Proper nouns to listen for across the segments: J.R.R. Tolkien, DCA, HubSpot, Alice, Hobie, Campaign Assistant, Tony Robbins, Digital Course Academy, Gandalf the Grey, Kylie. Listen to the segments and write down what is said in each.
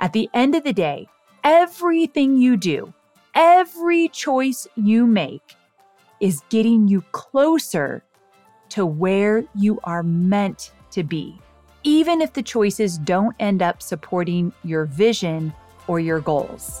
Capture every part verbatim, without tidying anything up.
At the end of the day, everything you do, every choice you make is getting you closer to where you are meant to be, even if the choices don't end up supporting your vision or your goals.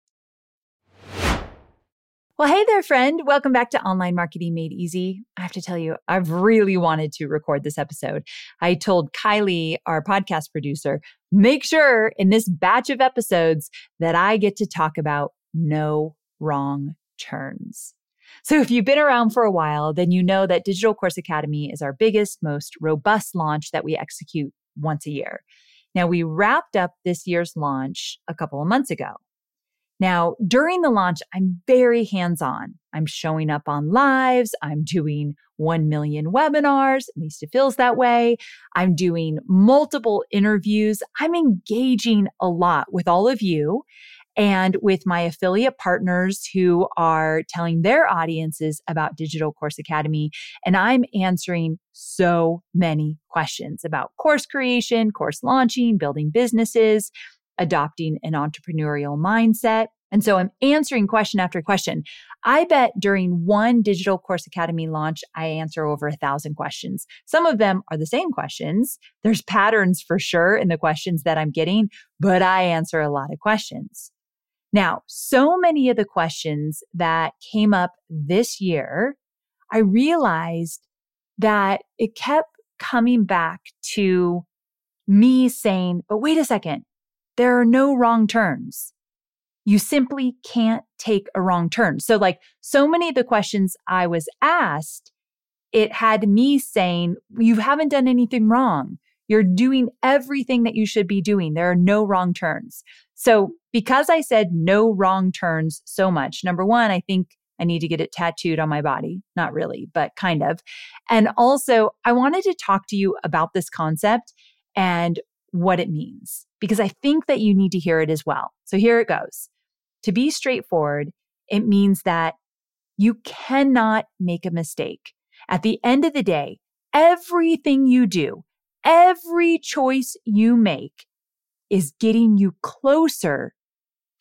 Well, hey there, friend. Welcome back to Online Marketing Made Easy. I have to tell you, I've really wanted to record this episode. I told Kylie, our podcast producer, make sure in this batch of episodes that I get to talk about no wrong turns. So if you've been around for a while, then you know that Digital Course Academy is our biggest, most robust launch that we execute once a year. Now, we wrapped up this year's launch a couple of months ago. Now, during the launch, I'm very hands-on. I'm showing up on lives. I'm doing one million webinars. At least it feels that way. I'm doing multiple interviews. I'm engaging a lot with all of you and with my affiliate partners who are telling their audiences about Digital Course Academy. And I'm answering so many questions about course creation, course launching, building businesses, adopting an entrepreneurial mindset. And so I'm answering question after question. I bet during one Digital Course Academy launch, I answer over a thousand questions. Some of them are the same questions. There's patterns for sure in the questions that I'm getting, but I answer a lot of questions. Now, so many of the questions that came up this year, I realized that it kept coming back to me saying, but wait a second. There are no wrong turns. You simply can't take a wrong turn. So like so many of the questions I was asked, it had me saying, you haven't done anything wrong. You're doing everything that you should be doing. There are no wrong turns. So because I said no wrong turns so much, number one, I think I need to get it tattooed on my body. Not really, but kind of. And also, I wanted to talk to you about this concept and what it means, because I think that you need to hear it as well. So here it goes. To be straightforward, it means that you cannot make a mistake. At the end of the day, everything you do, every choice you make is getting you closer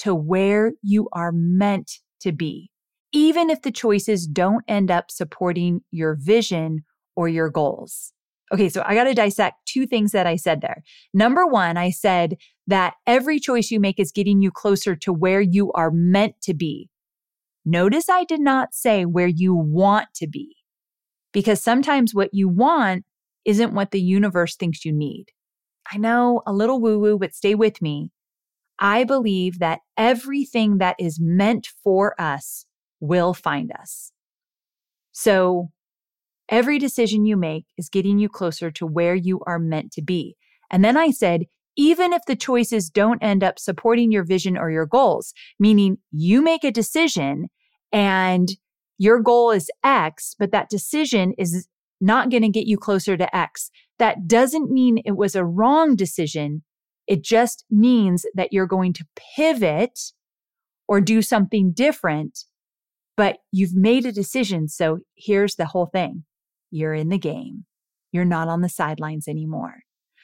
to where you are meant to be, even if the choices don't end up supporting your vision or your goals. Okay, so I got to dissect two things that I said there. Number one, I said that every choice you make is getting you closer to where you are meant to be. Notice I did not say where you want to be, because sometimes what you want isn't what the universe thinks you need. I know, a little woo-woo, but stay with me. I believe that everything that is meant for us will find us. So every decision you make is getting you closer to where you are meant to be. And then I said, even if the choices don't end up supporting your vision or your goals, meaning you make a decision and your goal is X, but that decision is not going to get you closer to X. That doesn't mean it was a wrong decision. It just means that you're going to pivot or do something different, but you've made a decision. So here's the whole thing. You're in the game. You're not on the sidelines anymore.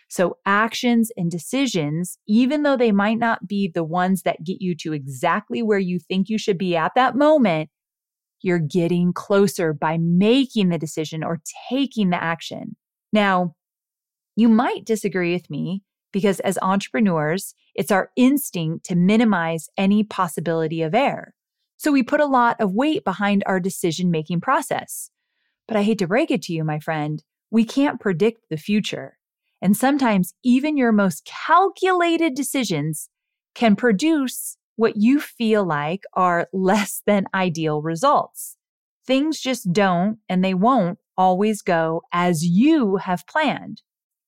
So actions and decisions, even though they might not be the ones that get you to exactly where you think you should be at that moment, you're getting closer by making the decision or taking the action. Now, you might disagree with me because as entrepreneurs, it's our instinct to minimize any possibility of error. So we put a lot of weight behind our decision-making process. But I hate to break it to you, my friend, we can't predict the future. And sometimes even your most calculated decisions can produce what you feel like are less than ideal results. Things just don't, and they won't always go as you have planned.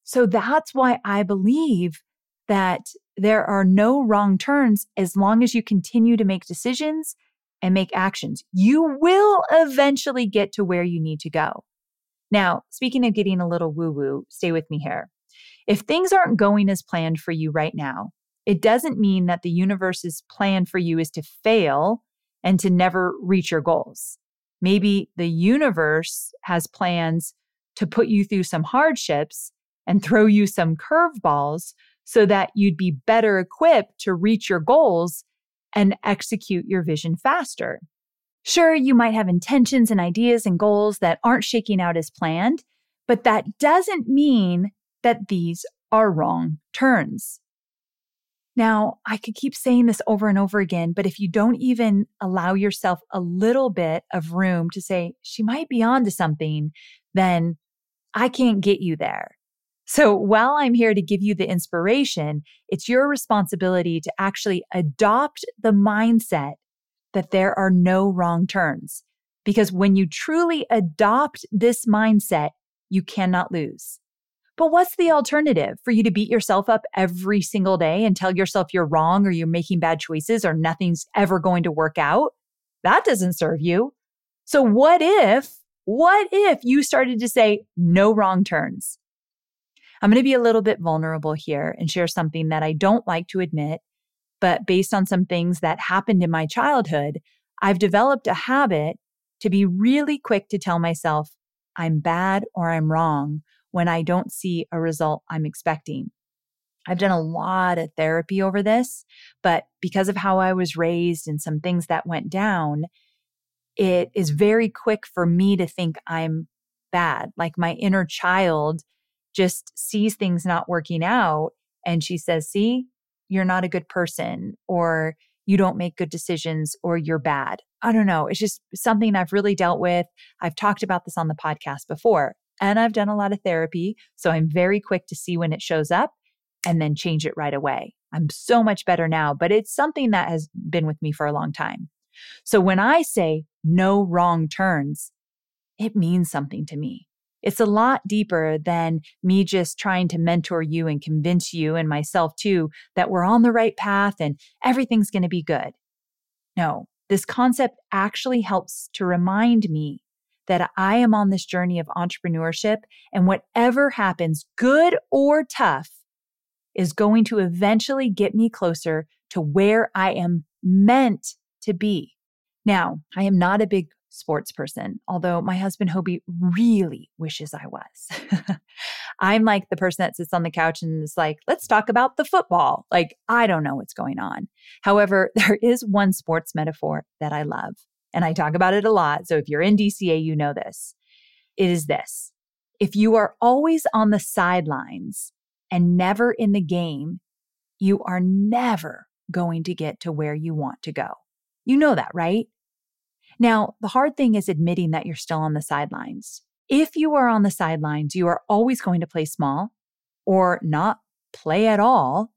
So that's why I believe that there are no wrong turns as long as you continue to make decisions and make actions. You will eventually get to where you need to go. Now, speaking of getting a little woo-woo, stay with me here. If things aren't going as planned for you right now, it doesn't mean that the universe's plan for you is to fail and to never reach your goals. Maybe the universe has plans to put you through some hardships and throw you some curveballs so that you'd be better equipped to reach your goals and execute your vision faster. Sure, you might have intentions and ideas and goals that aren't shaking out as planned, but that doesn't mean that these are wrong turns. Now, I could keep saying this over and over again, but if you don't even allow yourself a little bit of room to say, she might be onto something, then I can't get you there. So while I'm here to give you the inspiration, it's your responsibility to actually adopt the mindset that there are no wrong turns. Because when you truly adopt this mindset, you cannot lose. But what's the alternative? For you to beat yourself up every single day and tell yourself you're wrong or you're making bad choices or nothing's ever going to work out? That doesn't serve you. So what if, what if you started to say no wrong turns? I'm going to be a little bit vulnerable here and share something that I don't like to admit, but based on some things that happened in my childhood, I've developed a habit to be really quick to tell myself I'm bad or I'm wrong when I don't see a result I'm expecting. I've done a lot of therapy over this, but because of how I was raised and some things that went down, it is very quick for me to think I'm bad. Like my inner child just sees things not working out and she says, see, you're not a good person, or you don't make good decisions, or you're bad. I don't know. It's just something I've really dealt with. I've talked about this on the podcast before. And I've done a lot of therapy, so I'm very quick to see when it shows up and then change it right away. I'm so much better now, but it's something that has been with me for a long time. So when I say no wrong turns, it means something to me. It's a lot deeper than me just trying to mentor you and convince you and myself too that we're on the right path and everything's going to be good. No, this concept actually helps to remind me that I am on this journey of entrepreneurship, and whatever happens, good or tough, is going to eventually get me closer to where I am meant to be. Now, I am not a big sports person, although my husband Hobie really wishes I was. I'm like the person that sits on the couch and is like, let's talk about the football. Like, I don't know what's going on. However, there is one sports metaphor that I love, and I talk about it a lot. So if you're in D C A, you know this. It is this. If you are always on the sidelines and never in the game, you are never going to get to where you want to go. You know that, right? Now, the hard thing is admitting that you're still on the sidelines. If you are on the sidelines, you are always going to play small or not play at all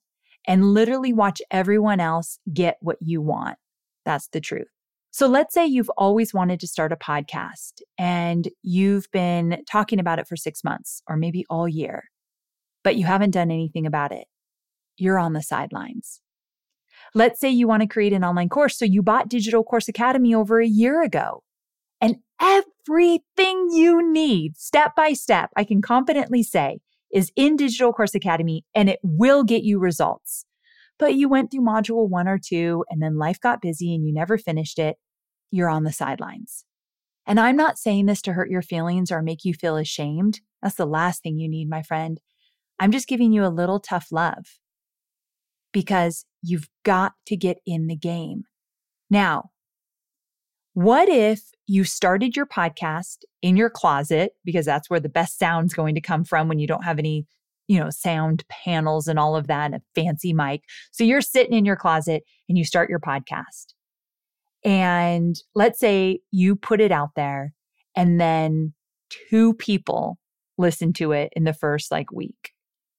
and literally watch everyone else get what you want. That's the truth. So let's say you've always wanted to start a podcast and you've been talking about it for six months or maybe all year, but you haven't done anything about it. You're on the sidelines. Let's say you want to create an online course. So you bought Digital Course Academy over a year ago and everything you need, step by step, I can confidently say is in Digital Course Academy and it will get you results. But you went through module one or two and then life got busy and you never finished it, you're on the sidelines. And I'm not saying this to hurt your feelings or make you feel ashamed. That's the last thing you need, my friend. I'm just giving you a little tough love because you've got to get in the game. Now, what if you started your podcast in your closet because that's where the best sound's going to come from when you don't have any you know, sound panels and all of that, and a fancy mic. So you're sitting in your closet and you start your podcast. And let's say you put it out there and then two people listen to it in the first like week.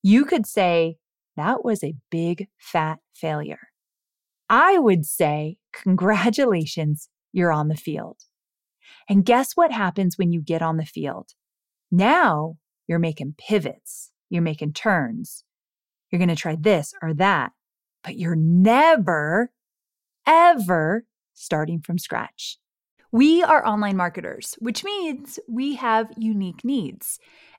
You could say, that was a big fat failure. I would say, congratulations, you're on the field. And guess what happens when you get on the field? Now you're making pivots. You're making turns. You're going to try this or that, but you're never, ever starting from scratch. We are online marketers, which means we have unique needs.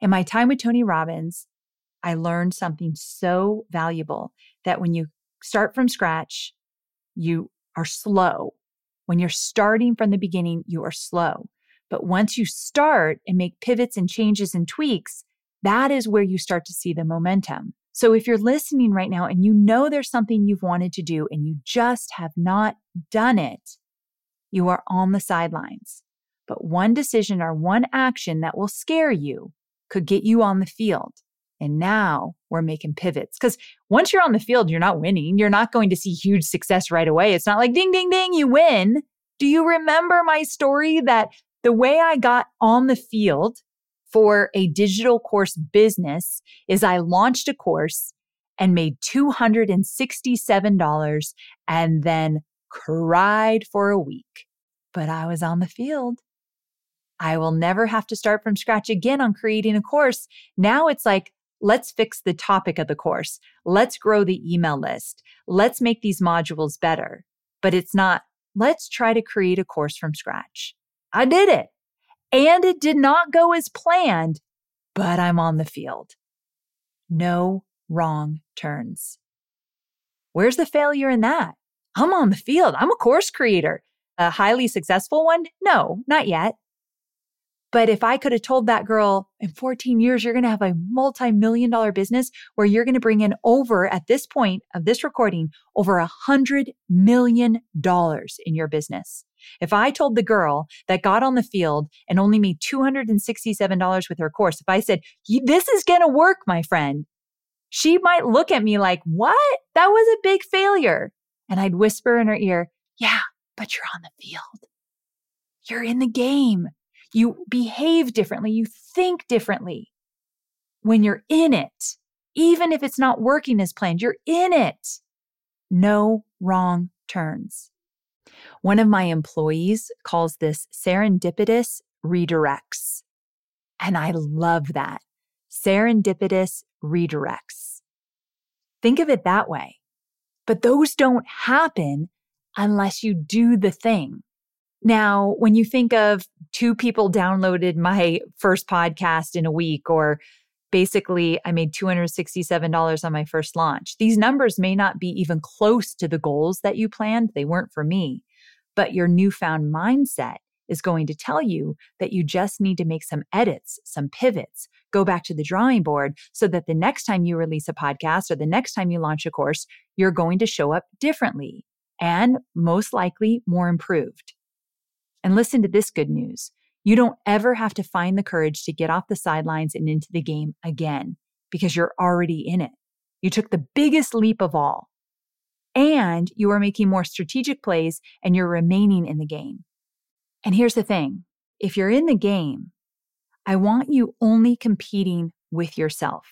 In my time with Tony Robbins, I learned something so valuable that when you start from scratch, you are slow. When you're starting from the beginning, you are slow. But once you start and make pivots and changes and tweaks, that is where you start to see the momentum. So if you're listening right now and you know there's something you've wanted to do and you just have not done it, you are on the sidelines. But one decision or one action that will scare you could get you on the field. And now we're making pivots. Because once you're on the field, you're not winning. You're not going to see huge success right away. It's not like ding, ding, ding, you win. Do you remember my story that the way I got on the field for a digital course business is I launched a course and made two hundred sixty-seven dollars and then cried for a week, but I was on the field. I will never have to start from scratch again on creating a course. Now it's like, let's fix the topic of the course. Let's grow the email list. Let's make these modules better. But it's not, let's try to create a course from scratch. I did it. And it did not go as planned, but I'm on the field. No wrong turns. Where's the failure in that? I'm on the field. I'm a course creator. A highly successful one? No, not yet. But if I could have told that girl, in fourteen years, you're going to have a multi-million dollar business where you're going to bring in over, at this point of this recording, over a hundred million dollars in your business. If I told the girl that got on the field and only made two hundred sixty-seven dollars with her course, if I said, this is going to work, my friend, she might look at me like, what? That was a big failure. And I'd whisper in her ear, yeah, but you're on the field. You're in the game. You behave differently. You think differently when you're in it. Even if it's not working as planned, you're in it. No wrong turns. One of my employees calls this serendipitous redirects. And I love that. Serendipitous redirects. Think of it that way. But those don't happen unless you do the thing. Now, when you think of two people downloaded my first podcast in a week, or basically I made two hundred sixty-seven dollars on my first launch, these numbers may not be even close to the goals that you planned. They weren't for me, but your newfound mindset is going to tell you that you just need to make some edits, some pivots, go back to the drawing board so that the next time you release a podcast or the next time you launch a course, you're going to show up differently and most likely more improved. And listen to this good news. You don't ever have to find the courage to get off the sidelines and into the game again because you're already in it. You took the biggest leap of all, and you are making more strategic plays and you're remaining in the game. And here's the thing. If you're in the game, I want you only competing with yourself.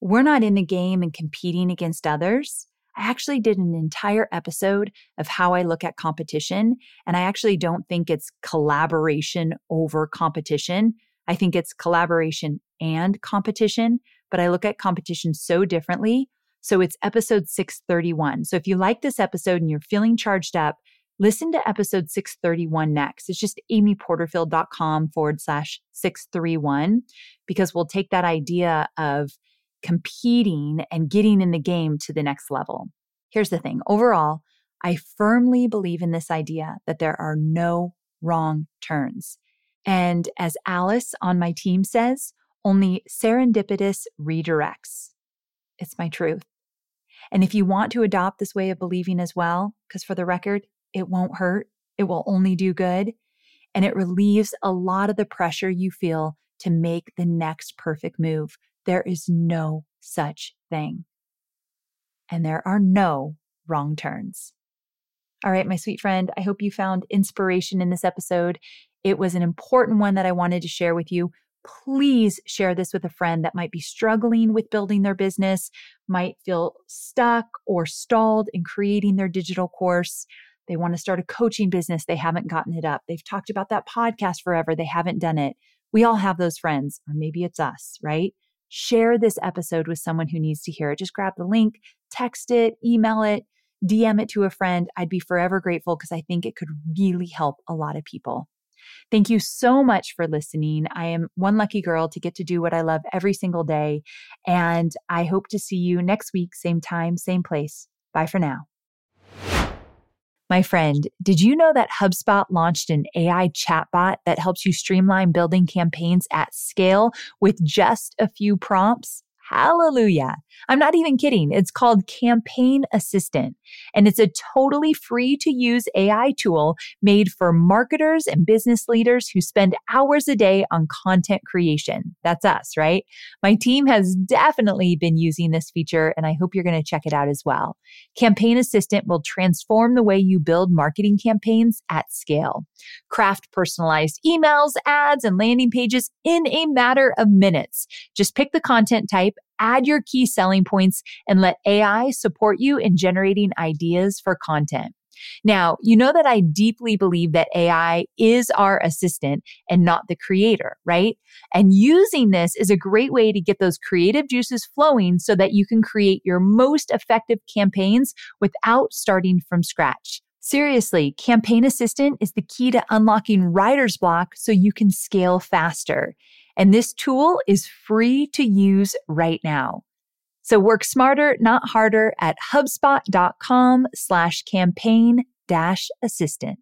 We're not in the game and competing against others. I actually did an entire episode of how I look at competition, and I actually don't think it's collaboration over competition. I think it's collaboration and competition, but I look at competition so differently. So it's episode six thirty-one. So if you like this episode and you're feeling charged up, listen to episode six thirty-one next. It's just amyporterfield.com forward slash 631, because we'll take that idea of competing and getting in the game to the next level. Here's the thing. Overall, I firmly believe in this idea that there are no wrong turns. And as Alice on my team says, only serendipitous redirects. It's my truth. And if you want to adopt this way of believing as well, because for the record, it won't hurt. It will only do good. And it relieves a lot of the pressure you feel to make the next perfect move. There is no such thing. And there are no wrong turns. All right, my sweet friend, I hope you found inspiration in this episode. It was an important one that I wanted to share with you. Please share this with a friend that might be struggling with building their business, might feel stuck or stalled in creating their digital course. They want to start a coaching business. They haven't gotten it up. They've talked about that podcast forever. They haven't done it. We all have those friends, or maybe it's us, right? Share this episode with someone who needs to hear it. Just grab the link, text it, email it, D M it to a friend. I'd be forever grateful because I think it could really help a lot of people. Thank you so much for listening. I am one lucky girl to get to do what I love every single day. And I hope to see you next week, same time, same place. Bye for now. My friend, did you know that HubSpot launched an A I chatbot that helps you streamline building campaigns at scale with just a few prompts? Hallelujah. I'm not even kidding. It's called Campaign Assistant, and it's a totally free-to-use A I tool made for marketers and business leaders who spend hours a day on content creation. That's us, right? My team has definitely been using this feature, and I hope you're going to check it out as well. Campaign Assistant will transform the way you build marketing campaigns at scale. Craft personalized emails, ads, and landing pages in a matter of minutes. Just pick the content type, add your key selling points, and let A I support you in generating ideas for content. Now, you know that I deeply believe that A I is our assistant and not the creator, right? And using this is a great way to get those creative juices flowing so that you can create your most effective campaigns without starting from scratch. Seriously, Campaign Assistant is the key to unlocking writer's block so you can scale faster. And this tool is free to use right now. So work smarter, not harder at HubSpot dot com slash campaign dash assistant.